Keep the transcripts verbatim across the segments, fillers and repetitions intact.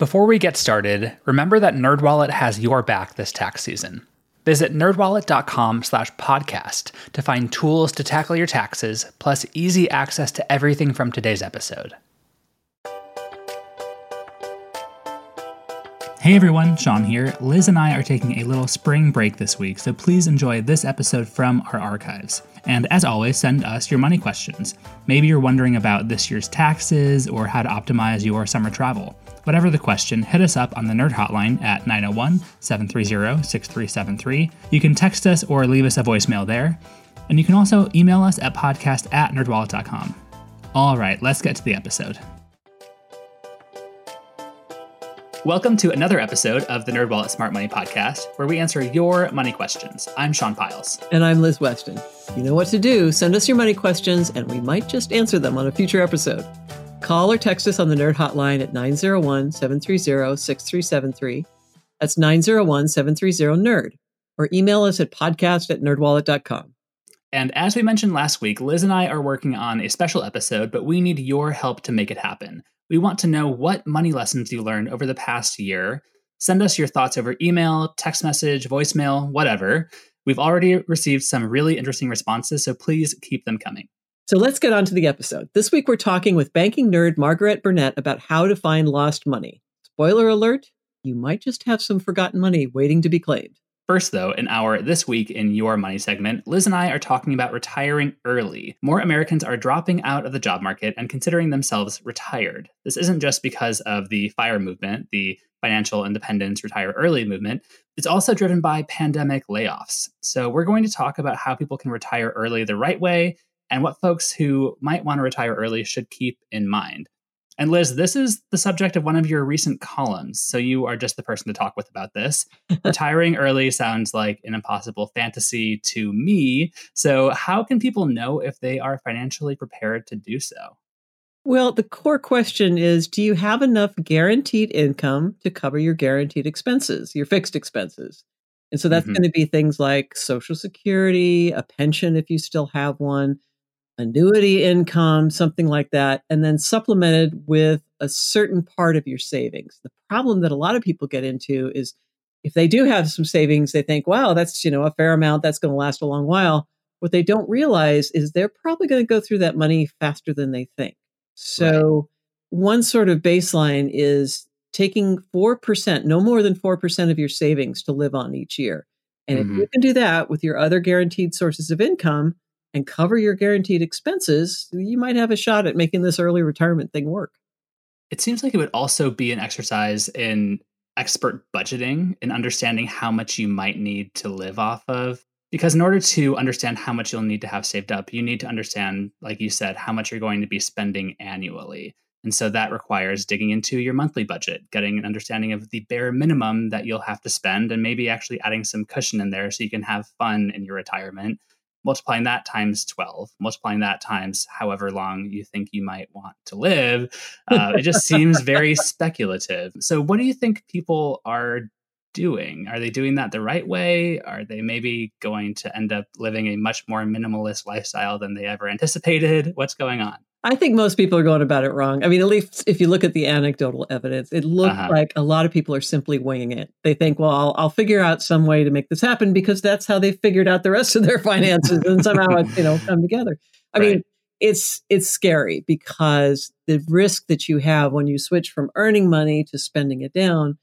Before we get started, remember that NerdWallet has your back this tax season. Visit nerdwallet.com slash podcast to find tools to tackle your taxes, plus easy access to everything from today's episode. Hey everyone, Sean here. Liz and I are taking a little spring break this week, so please enjoy this episode from our archives. And as always, send us your money questions. Maybe you're wondering about this year's taxes or how to optimize your summer travel. Whatever the question, hit us up on the Nerd Hotline at nine oh one, seven three zero, six three seven three. You can text us or leave us a voicemail there. And you can also email us at podcast at nerdwallet.com. All right, let's get to the episode. Welcome to another episode of the NerdWallet Smart Money Podcast, where we answer your money questions. I'm Sean Piles. And I'm Liz Weston. You know what to do. Send us your money questions, and we might just answer them on a future episode. Call or text us on the Nerd Hotline at nine oh one, seven three zero, six three seven three. That's nine oh one, seven three zero, N E R D. Or email us at podcast at nerdwallet.com. And as we mentioned last week, Liz and I are working on a special episode, but we need your help to make it happen. We want to know what money lessons you learned over the past year. Send us your thoughts over email, text message, voicemail, whatever. We've already received some really interesting responses, so please keep them coming. So let's get on to the episode. This week, we're talking with banking nerd Margaret Burnett about how to find lost money. Spoiler alert, you might just have some forgotten money waiting to be claimed. First, though, in our This Week in Your Money segment, Liz and I are talking about retiring early. More Americans are dropping out of the job market and considering themselves retired. This isn't just because of the FIRE movement, the financial independence retire early movement. It's also driven by pandemic layoffs. So we're going to talk about how people can retire early the right way and what folks who might want to retire early should keep in mind. And Liz, this is the subject of one of your recent columns, so you are just the person to talk with about this. Retiring early sounds like an impossible fantasy to me. So how can people know if they are financially prepared to do so? Well, the core question is, do you have enough guaranteed income to cover your guaranteed expenses, your fixed expenses? And so that's mm-hmm. going to be things like Social Security, a pension if you still have one, annuity income, something like that, and then supplemented with a certain part of your savings. The problem that a lot of people get into is if they do have some savings, they think, wow, that's, you know, a fair amount. That's going to last a long while. What they don't realize is they're probably going to go through that money faster than they think. So right. One sort of baseline is taking four percent, no more than four percent of your savings to live on each year. And mm-hmm. if you can do that with your other guaranteed sources of income, and cover your guaranteed expenses, you might have a shot at making this early retirement thing work. It seems like it would also be an exercise in expert budgeting and understanding how much you might need to live off of. Because in order to understand how much you'll need to have saved up, you need to understand, like you said, how much you're going to be spending annually. And so that requires digging into your monthly budget, getting an understanding of the bare minimum that you'll have to spend, and maybe actually adding some cushion in there so you can have fun in your retirement. Multiplying that times twelve, multiplying that times however long you think you might want to live. Uh, it just seems very speculative. So what do you think people are doing? Are they doing that the right way? Are they maybe going to end up living a much more minimalist lifestyle than they ever anticipated? What's going on? I think most people are going about it wrong. I mean, at least if you look at the anecdotal evidence, it looks uh-huh. like a lot of people are simply winging it. They think, well, I'll, I'll figure out some way to make this happen because that's how they figured out the rest of their finances and somehow it, you know, come together. I right. mean, it's it's scary because the risk that you have when you switch from earning money to spending it down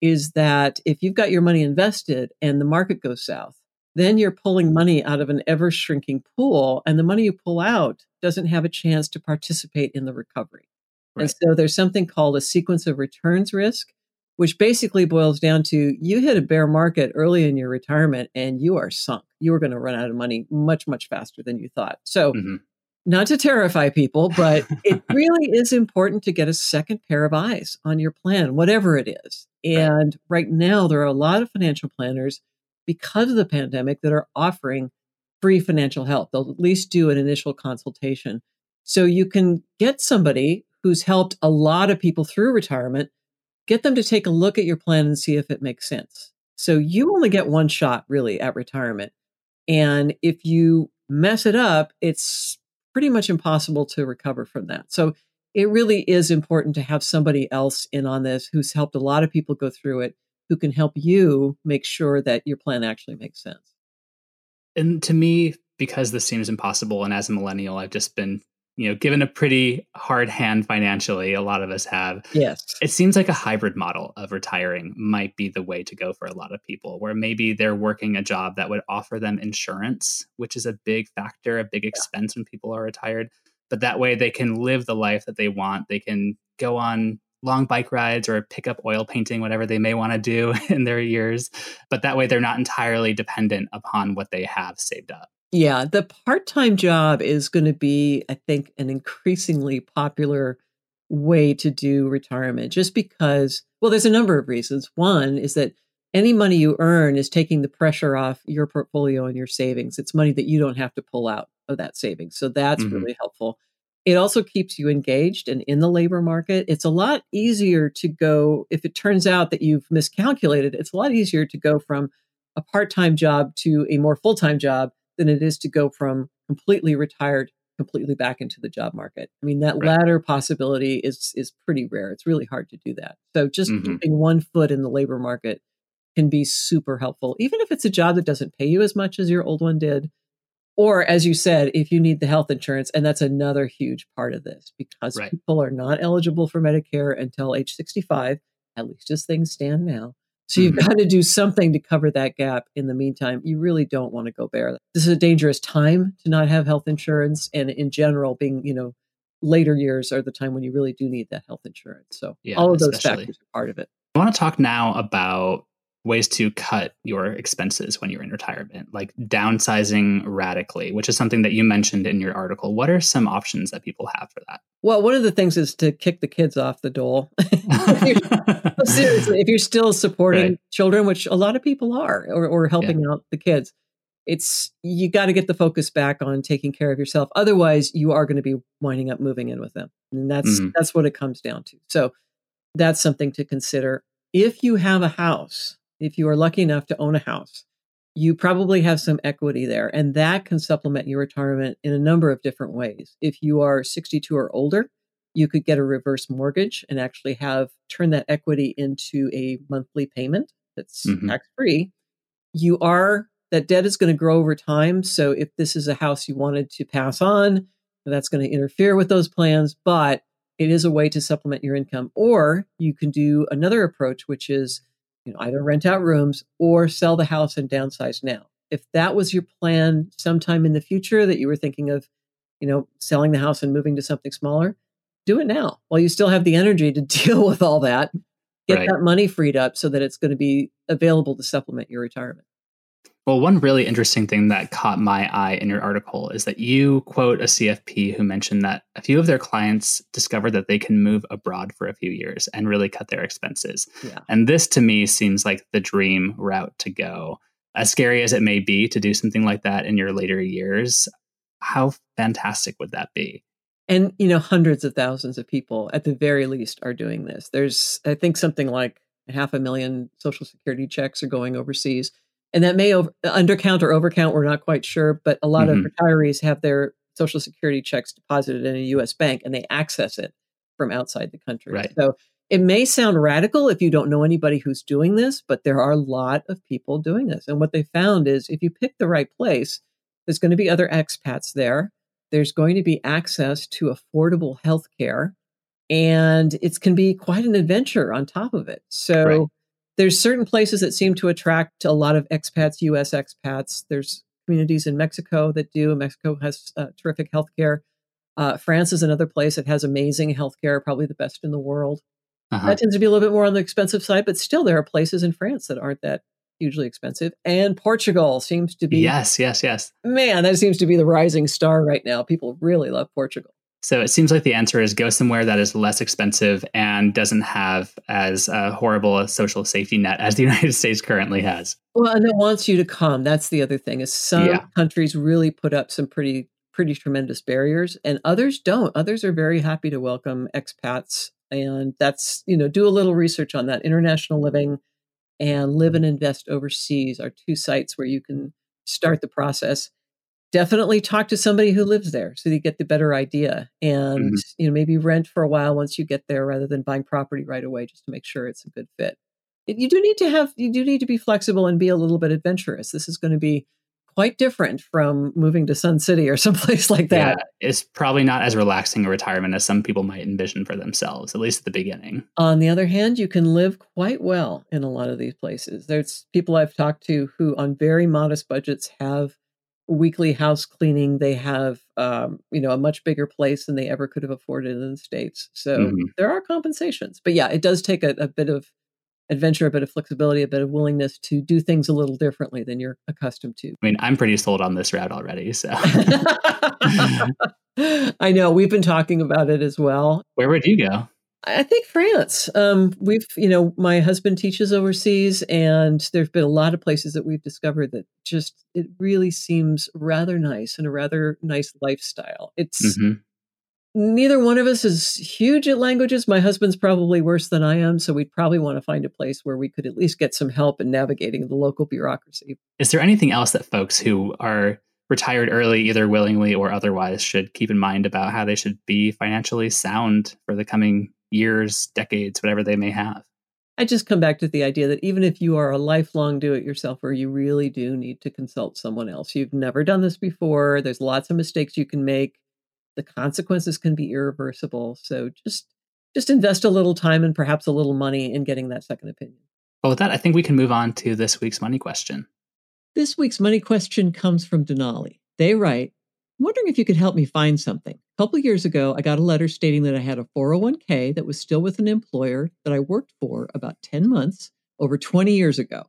is that if you've got your money invested and the market goes south, then you're pulling money out of an ever-shrinking pool, and the money you pull out doesn't have a chance to participate in the recovery. Right. And so there's something called a sequence of returns risk, which basically boils down to you hit a bear market early in your retirement, and you are sunk. You are going to run out of money much, much faster than you thought. So mm-hmm. not to terrify people, but it really is important to get a second pair of eyes on your plan, whatever it is. And right, right now, there are a lot of financial planners because of the pandemic that are offering free financial help. They'll at least do an initial consultation. So you can get somebody who's helped a lot of people through retirement, get them to take a look at your plan and see if it makes sense. So you only get one shot really at retirement. And if you mess it up, it's pretty much impossible to recover from that. So it really is important to have somebody else in on this who's helped a lot of people go through it, who can help you make sure that your plan actually makes sense. And to me, because this seems impossible, and as a millennial, I've just been, you know, given a pretty hard hand financially, a lot of us have. Yes. It seems like a hybrid model of retiring might be the way to go for a lot of people, where maybe they're working a job that would offer them insurance, which is a big factor, a big expense yeah. when people are retired. But that way they can live the life that they want. They can go on long bike rides or pick up oil painting, whatever they may want to do in their years. But that way they're not entirely dependent upon what they have saved up. Yeah, the part-time job is going to be, I think, an increasingly popular way to do retirement just because, well, there's a number of reasons. One is that any money you earn is taking the pressure off your portfolio and your savings. It's money that you don't have to pull out of that savings. So that's mm-hmm. really helpful. It also keeps you engaged and in the labor market. It's a lot easier to go, if it turns out that you've miscalculated, it's a lot easier to go from a part-time job to a more full-time job than it is to go from completely retired, completely back into the job market. I mean, that right. latter possibility is is pretty rare. It's really hard to do that. So just mm-hmm. keeping one foot in the labor market can be super helpful, even if it's a job that doesn't pay you as much as your old one did. Or as you said, if you need the health insurance, and that's another huge part of this, because right. people are not eligible for Medicare until age sixty-five, at least as things stand now. So you've got to do something to cover that gap. In the meantime, you really don't want to go bare. This is a dangerous time to not have health insurance. And in general, being, you know, later years are the time when you really do need that health insurance. So yeah, all of those especially. factors are part of it. I want to talk now about ways to cut your expenses when you're in retirement, like downsizing radically, which is something that you mentioned in your article. What are some options that people have for that? Well, one of the things is to kick the kids off the dole. Seriously, if you're still supporting right. children, which a lot of people are, or, or helping yeah. out the kids, it's you got to get the focus back on taking care of yourself. Otherwise, you are going to be winding up moving in with them. And that's mm-hmm. that's what it comes down to. So that's something to consider. If you have a house, if you are lucky enough to own a house, you probably have some equity there, and that can supplement your retirement in a number of different ways. If you are sixty-two or older, you could get a reverse mortgage and actually have turn that equity into a monthly payment that's mm-hmm. tax-free. You are, that debt is going to grow over time. So if this is a house you wanted to pass on, that's going to interfere with those plans, but it is a way to supplement your income. Or you can do another approach, which is, you know, either rent out rooms or sell the house and downsize now. If that was your plan sometime in the future that you were thinking of, you know, selling the house and moving to something smaller, do it now while you still have the energy to deal with all that. Get right. that money freed up so that it's going to be available to supplement your retirement. Well, one really interesting thing that caught my eye in your article is that you quote a C F P who mentioned that a few of their clients discovered that they can move abroad for a few years and really cut their expenses. Yeah. And this to me seems like the dream route to go. As scary as it may be to do something like that in your later years, how fantastic would that be? And, you know, hundreds of thousands of people at the very least are doing this. There's, I think, something like half a million Social Security checks are going overseas. And that may over, undercount or overcount, we're not quite sure, but a lot mm-hmm. of retirees have their Social Security checks deposited in a U S bank and they access it from outside the country. Right. So it may sound radical if you don't know anybody who's doing this, but there are a lot of people doing this. And what they found is if you pick the right place, there's going to be other expats there. There's going to be access to affordable health care, and it can be quite an adventure on top of it. So right. there's certain places that seem to attract a lot of expats, U S expats. There's communities in Mexico that do. Mexico has uh, terrific healthcare. Uh, France is another place that has amazing healthcare, probably the best in the world. Uh-huh. That tends to be a little bit more on the expensive side, but still there are places in France that aren't that hugely expensive. And Portugal seems to be. Yes, yes, yes. Man, that seems to be the rising star right now. People really love Portugal. So it seems like the answer is go somewhere that is less expensive and doesn't have as uh, horrible a social safety net as the United States currently has. Well, and it wants you to come. That's the other thing, is some yeah. countries really put up some pretty, pretty tremendous barriers, and others don't. Others are very happy to welcome expats. And that's, you know, do a little research on that. International Living and Live and Invest Overseas are two sites where you can start the process. definitely talk to somebody who lives there so you get the better idea. And mm-hmm. you know, maybe rent for a while once you get there rather than buying property right away, just to make sure it's a good fit. You do need to have, you do need to be flexible and be a little bit adventurous. This is going to be quite different from moving to Sun City or someplace like that. Yeah, it's probably not as relaxing a retirement as some people might envision for themselves, at least at the beginning. On the other hand, you can live quite well in a lot of these places. There's people I've talked to who on very modest budgets have weekly house cleaning. They have, um, you know, a much bigger place than they ever could have afforded in the States. So mm-hmm. there are compensations, but yeah, it does take a, a bit of adventure, a bit of flexibility, a bit of willingness to do things a little differently than you're accustomed to. I mean, I'm pretty sold on this route already, so. I know, we've been talking about it as well. Where would you go? I think France. Um, we've, you know, my husband teaches overseas, and there've been a lot of places that we've discovered that just, it really seems rather nice and a rather nice lifestyle. It's mm-hmm. Neither one of us is huge at languages. My husband's probably worse than I am, so we'd probably want to find a place where we could at least get some help in navigating the local bureaucracy. Is there anything else that folks who are retired early, either willingly or otherwise, should keep in mind about how they should be financially sound for the coming years, decades, whatever they may have? I just come back to the idea that even if you are a lifelong do-it-yourselfer, you really do need to consult someone else. You've never done this before. There's lots of mistakes you can make. The consequences can be irreversible. So just just invest a little time and perhaps a little money in getting that second opinion. Well, with that, I think we can move on to this week's money question. This week's money question comes from Denali. They write, I'm wondering if you could help me find something. A couple of years ago, I got a letter stating that I had a four oh one k that was still with an employer that I worked for about ten months over twenty years ago.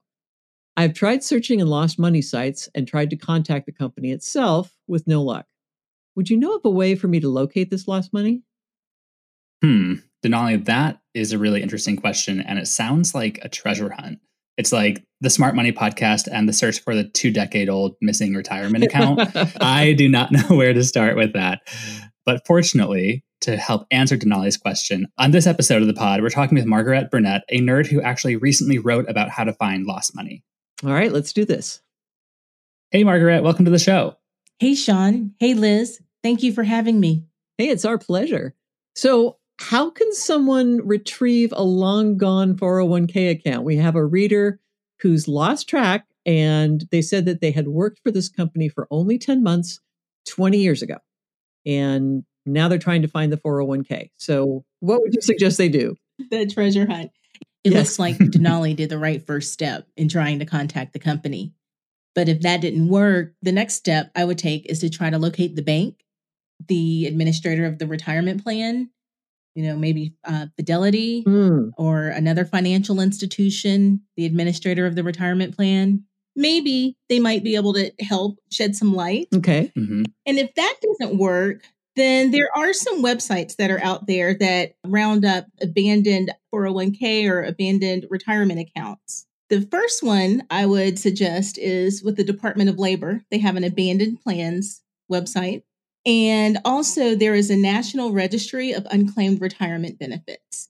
I've tried searching in lost money sites and tried to contact the company itself with no luck. Would you know of a way for me to locate this lost money? Hmm. Denali, that is a really interesting question. And it sounds like a treasure hunt. It's like the Smart Money podcast and the search for the two decade old missing retirement account. I do not know where to start with that. But fortunately, to help answer Denali's question, on this episode of the pod, we're talking with Margaret Burnett, a nerd who actually recently wrote about how to find lost money. All right, let's do this. Hey, Margaret, welcome to the show. Hey, Sean. Hey, Liz. Thank you for having me. Hey, it's our pleasure. So how can someone retrieve a long gone four oh one k account? We have a reader who's lost track and they said that they had worked for this company for only ten months, twenty years ago. And now they're trying to find the four oh one k. So what would you suggest they do? The treasure hunt. It yes. looks like Denali did the right first step in trying to contact the company. But if that didn't work, the next step I would take is to try to locate the bank, the administrator of the retirement plan, you know, maybe uh, Fidelity mm. or another financial institution, the administrator of the retirement plan. Maybe they might be able to help shed some light. Okay. Mm-hmm. And if that doesn't work, then there are some websites that are out there that round up abandoned four oh one k or abandoned retirement accounts. The first one I would suggest is with the Department of Labor. They have an abandoned plans website. And also there is a National Registry of Unclaimed Retirement Benefits.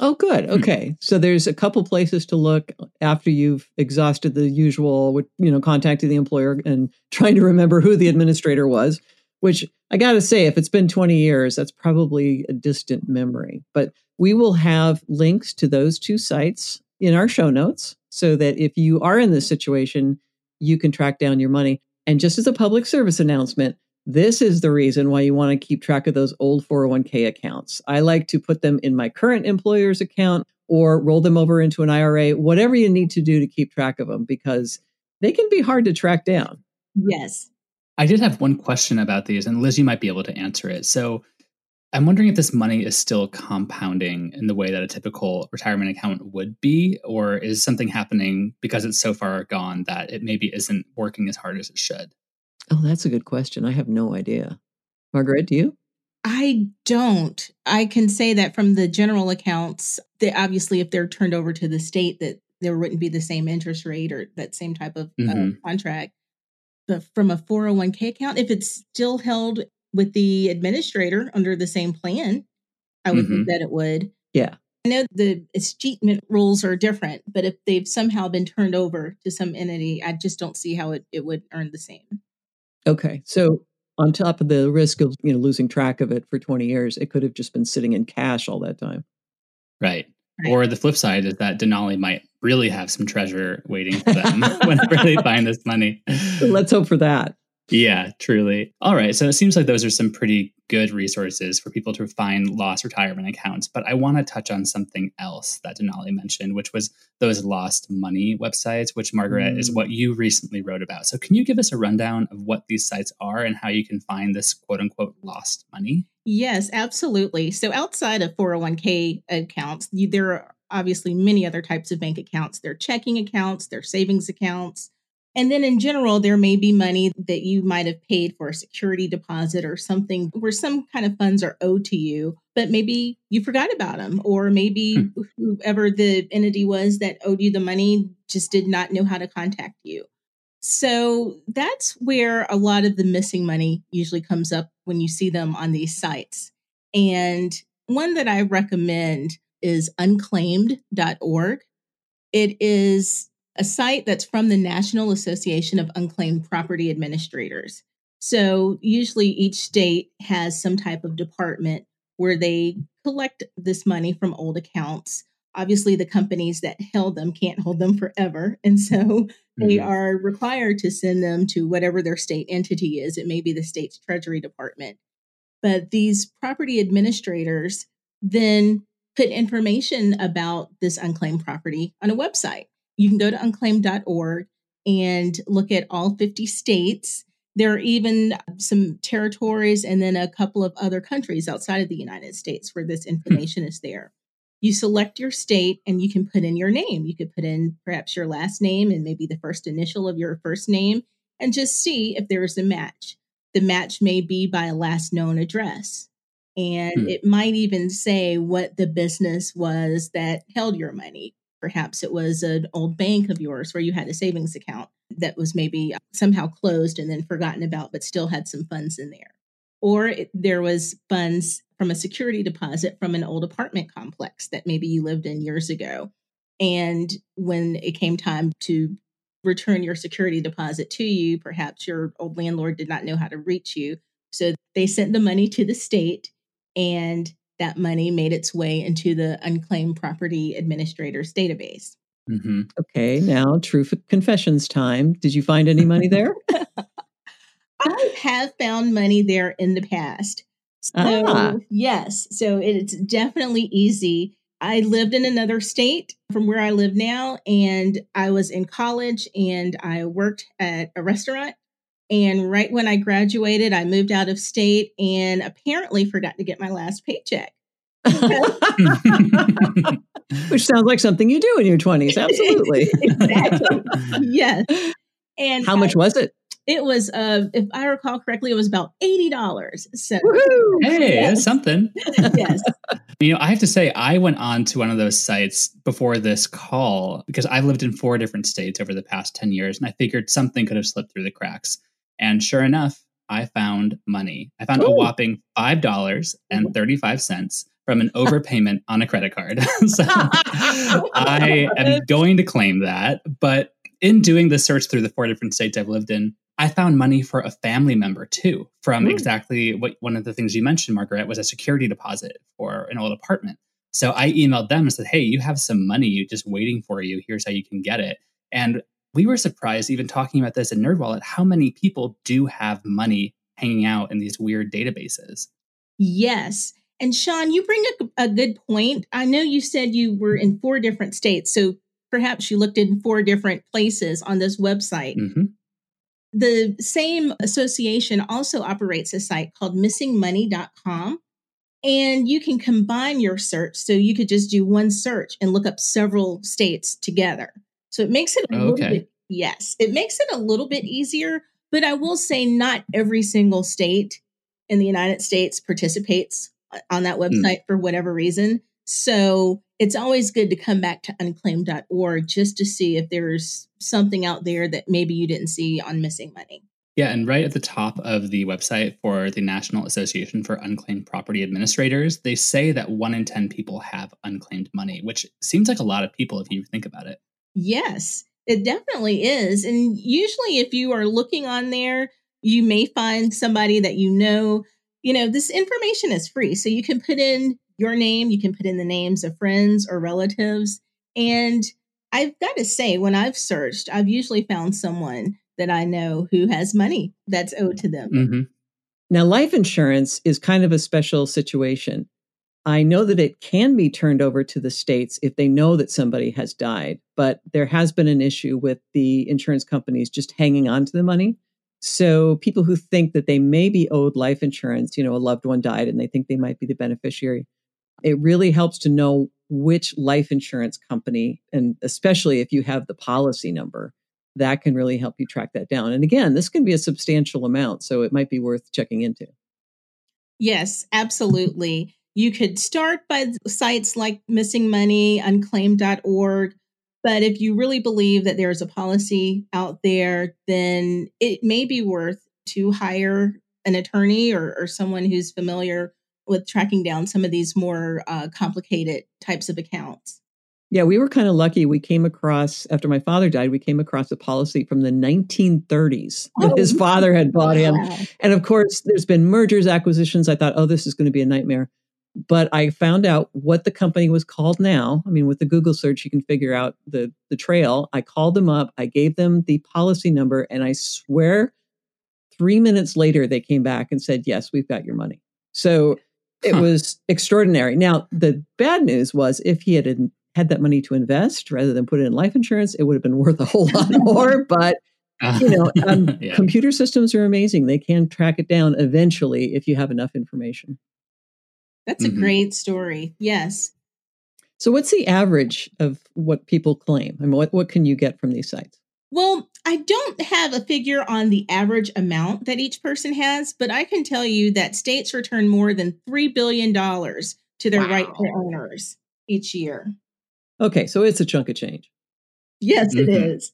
Oh, good. Okay. So there's a couple places to look after you've exhausted the usual, you know, contacting the employer and trying to remember who the administrator was, which I got to say, if it's been twenty years, that's probably a distant memory. But we will have links to those two sites in our show notes, so that if you are in this situation, you can track down your money. And just as a public service announcement, this is the reason why you want to keep track of those old four oh one k accounts. I like to put them in my current employer's account or roll them over into an I R A, whatever you need to do to keep track of them, because they can be hard to track down. Yes. I did have one question about these, and Liz, you might be able to answer it. So I'm wondering if this money is still compounding in the way that a typical retirement account would be, or is something happening because it's so far gone that it maybe isn't working as hard as it should? Oh, that's a good question. I have no idea. Margaret, do you? I don't. I can say that from the general accounts, they obviously, if they're turned over to the state, that there wouldn't be the same interest rate or that same type of mm-hmm. uh, contract. But from a four oh one k account, if it's still held with the administrator under the same plan, I would mm-hmm. think that it would. Yeah. I know the escheatment rules are different, but if they've somehow been turned over to some entity, I just don't see how it, it would earn the same. Okay. So on top of the risk of, you know, losing track of it for twenty years, it could have just been sitting in cash all that time. Right. Or the flip side is that Denali might really have some treasure waiting for them whenever they find this money. Let's hope for that. Yeah, truly. All right. So it seems like those are some pretty good resources for people to find lost retirement accounts. But I want to touch on something else that Denali mentioned, which was those lost money websites, which, Margaret, mm. is what you recently wrote about. So can you give us a rundown of what these sites are and how you can find this quote unquote lost money? Yes, absolutely. So outside of four oh one k accounts, you, there are obviously many other types of bank accounts. There are checking accounts, there are savings accounts. And then in general, there may be money that you might have paid for a security deposit or something where some kind of funds are owed to you, but maybe you forgot about them, or maybe hmm. whoever the entity was that owed you the money just did not know how to contact you. So that's where a lot of the missing money usually comes up when you see them on these sites. And one that I recommend is unclaimed dot org. It is a site that's from the National Association of Unclaimed Property Administrators. So usually each state has some type of department where they collect this money from old accounts. Obviously, the companies that held them can't hold them forever. And so they mm-hmm. are required to send them to whatever their state entity is. It may be the state's Treasury Department. But these property administrators then put information about this unclaimed property on a website. You can go to unclaimed dot org and look at all fifty states. There are even some territories and then a couple of other countries outside of the United States where this information mm-hmm. is there. You select your state and you can put in your name. You could put in perhaps your last name and maybe the first initial of your first name and just see if there is a match. The match may be by a last known address. And mm-hmm. it might even say what the business was that held your money. Perhaps it was an old bank of yours where you had a savings account that was maybe somehow closed and then forgotten about, but still had some funds in there. Or it, there was funds from a security deposit from an old apartment complex that maybe you lived in years ago. And when it came time to return your security deposit to you, perhaps your old landlord did not know how to reach you. So they sent the money to the state, and that money made its way into the Unclaimed Property Administrators database. Mm-hmm. Okay, now true confessions time. Did you find any money there? I have found money there in the past. So, ah. yes. So it's definitely easy. I lived in another state from where I live now, and I was in college and I worked at a restaurant. And right when I graduated, I moved out of state and apparently forgot to get my last paycheck. Which sounds like something you do in your twenties. Absolutely. Exactly. Yes. And how I, much was it? It was, uh, if I recall correctly, it was about eighty dollars. So, woo-hoo! Hey, yes. That's something. Yes. You know, I have to say, I went on to one of those sites before this call because I've lived in four different states over the past ten years, and I figured something could have slipped through the cracks. And sure enough, I found money. I found Ooh. a whopping five dollars and thirty-five cents from an overpayment on a credit card. So I am going to claim that. But in doing the search through the four different states I've lived in, I found money for a family member, too, from Ooh. exactly what one of the things you mentioned, Margaret, was a security deposit for an old apartment. So I emailed them and said, hey, you have some money just waiting for you. Here's how you can get it. And we were surprised, even talking about this in NerdWallet, how many people do have money hanging out in these weird databases. Yes. And Sean, you bring up a good point. I know you said you were in four different states, so perhaps you looked in four different places on this website. Mm-hmm. The same association also operates a site called missing money dot com. And you can combine your search. So you could just do one search and look up several states together. So it makes it a okay. little bit, yes, it makes it a little bit easier. But I will say not every single state in the United States participates on that website mm. for whatever reason. So it's always good to come back to unclaimed dot org just to see if there's something out there that maybe you didn't see on missing money. Yeah. And right at the top of the website for the National Association for Unclaimed Property Administrators, they say that one in ten people have unclaimed money, which seems like a lot of people if you think about it. Yes, it definitely is. And usually if you are looking on there, You may find somebody that you know. You know, this information is free. So you can put in your name, you can put in the names of friends or relatives. And I've got to say, when I've searched, I've usually found someone that I know who has money that's owed to them. Mm-hmm. Now, life insurance is kind of a special situation. I know that it can be turned over to the states if they know that somebody has died, but there has been an issue with the insurance companies just hanging on to the money. So people who think that they may be owed life insurance, you know, a loved one died and they think they might be the beneficiary, it really helps to know which life insurance company, and especially if you have the policy number, that can really help you track that down. And again, this can be a substantial amount, so it might be worth checking into. Yes, absolutely. You could start by sites like Missing Money, unclaimed dot org. But if you really believe that there's a policy out there, then it may be worth to hire an attorney or, or someone who's familiar with tracking down some of these more uh, complicated types of accounts. Yeah, we were kind of lucky. We came across, after my father died, we came across a policy from the nineteen thirties that oh, his father had bought him. Yeah. And of course, there's been mergers, acquisitions. I thought, oh, this is going to be a nightmare. But I found out what the company was called now. I mean, with the Google search, you can figure out the, the trail. I called them up. I gave them the policy number. And I swear, three minutes later, they came back and said, yes, we've got your money. So it huh. was extraordinary. Now, the bad news was if he had had that money to invest rather than put it in life insurance, it would have been worth a whole lot more. But, you know, um, yeah. computer systems are amazing. They can track it down eventually if you have enough information. That's a mm-hmm. great story. Yes. So what's the average of what people claim? I mean, what, what can you get from these sites? Well, I don't have a figure on the average amount that each person has, but I can tell you that states return more than three billion dollars to their wow. rightful owners each year. Okay. So it's a chunk of change. Yes, mm-hmm. it is.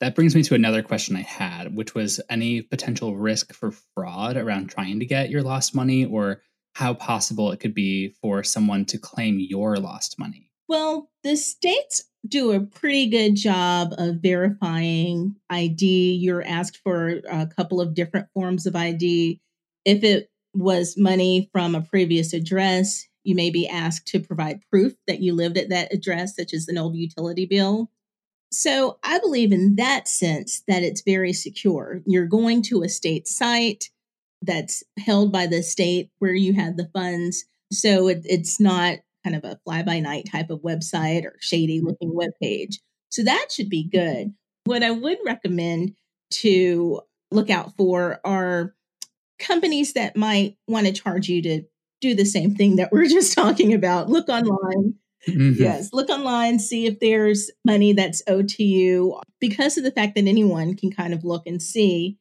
That brings me to another question I had, which was any potential risk for fraud around trying to get your lost money, or how possible it could be for someone to claim your lost money? Well, the states do a pretty good job of verifying I D. You're asked for a couple of different forms of I D. If it was money from a previous address, you may be asked to provide proof that you lived at that address, such as an old utility bill. So I believe in that sense that it's very secure. You're going to a state site that's held by the state where you had the funds. So it, it's not kind of a fly-by-night type of website or shady-looking webpage. So that should be good. What I would recommend to look out for are companies that might want to charge you to do the same thing that we're just talking about. Look online. Mm-hmm. Yes, look online, see if there's money that's owed to you. Because of the fact that anyone can kind of look and see,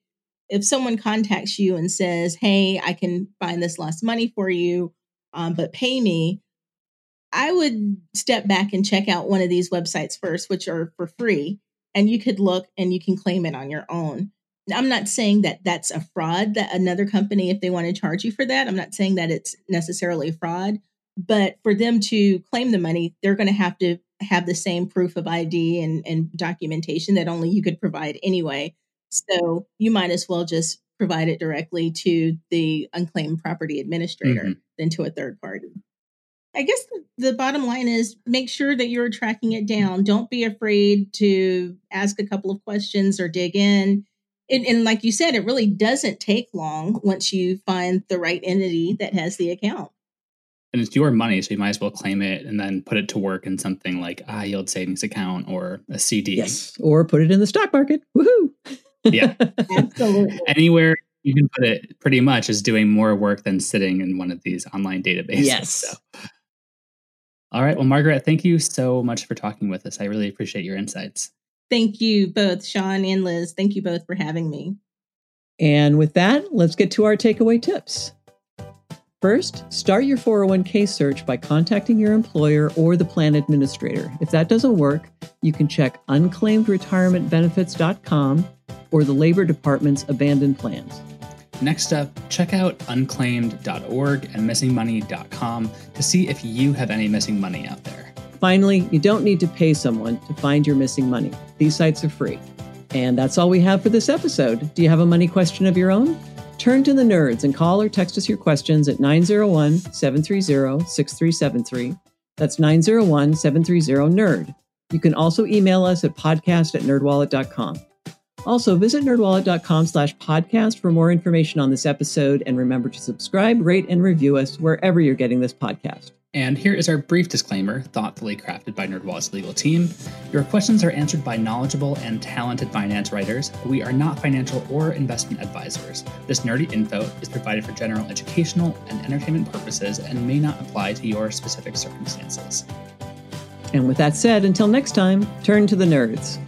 if someone contacts you and says, hey, I can find this lost money for you, um, but pay me, I would step back and check out one of these websites first, which are for free, and you could look and you can claim it on your own. I'm not saying that that's a fraud, that another company, if they want to charge you for that, I'm not saying that it's necessarily fraud, but for them to claim the money, they're going to have to have the same proof of I D and, and documentation that only you could provide anyway. So you might as well just provide it directly to the unclaimed property administrator mm-hmm. than to a third party. I guess the, the bottom line is make sure that you're tracking it down. Don't be afraid to ask a couple of questions or dig in. And, and like you said, it really doesn't take long once you find the right entity that has the account. And it's your money, so you might as well claim it and then put it to work in something like a high yield savings account or a C D. Yes, or put it in the stock market. Woohoo! Yeah, absolutely. Anywhere you can put it pretty much is doing more work than sitting in one of these online databases. Yes. So. All right. Well, Margaret, thank you so much for talking with us. I really appreciate your insights. Thank you both, Sean and Liz. Thank you both for having me. And with that, let's get to our takeaway tips. First, start your four oh one k search by contacting your employer or the plan administrator. If that doesn't work, you can check unclaimed retirement benefits dot com or the Labor Department's abandoned plans. Next up, check out unclaimed dot org and missing money dot com to see if you have any missing money out there. Finally, you don't need to pay someone to find your missing money. These sites are free. And that's all we have for this episode. Do you have a money question of your own? Turn to the nerds and call or text us your questions at nine oh one, seven three oh, six three seven three. That's nine oh one, seven three oh, nerd. You can also email us at podcast at nerdwallet dot com. Also, visit nerdwallet dot com slash podcast for more information on this episode. And remember to subscribe, rate, and review us wherever you're getting this podcast. And here is our brief disclaimer, thoughtfully crafted by NerdWallet's legal team. Your questions are answered by knowledgeable and talented finance writers. We are not financial or investment advisors. This nerdy info is provided for general educational and entertainment purposes and may not apply to your specific circumstances. And with that said, until next time, turn to the nerds.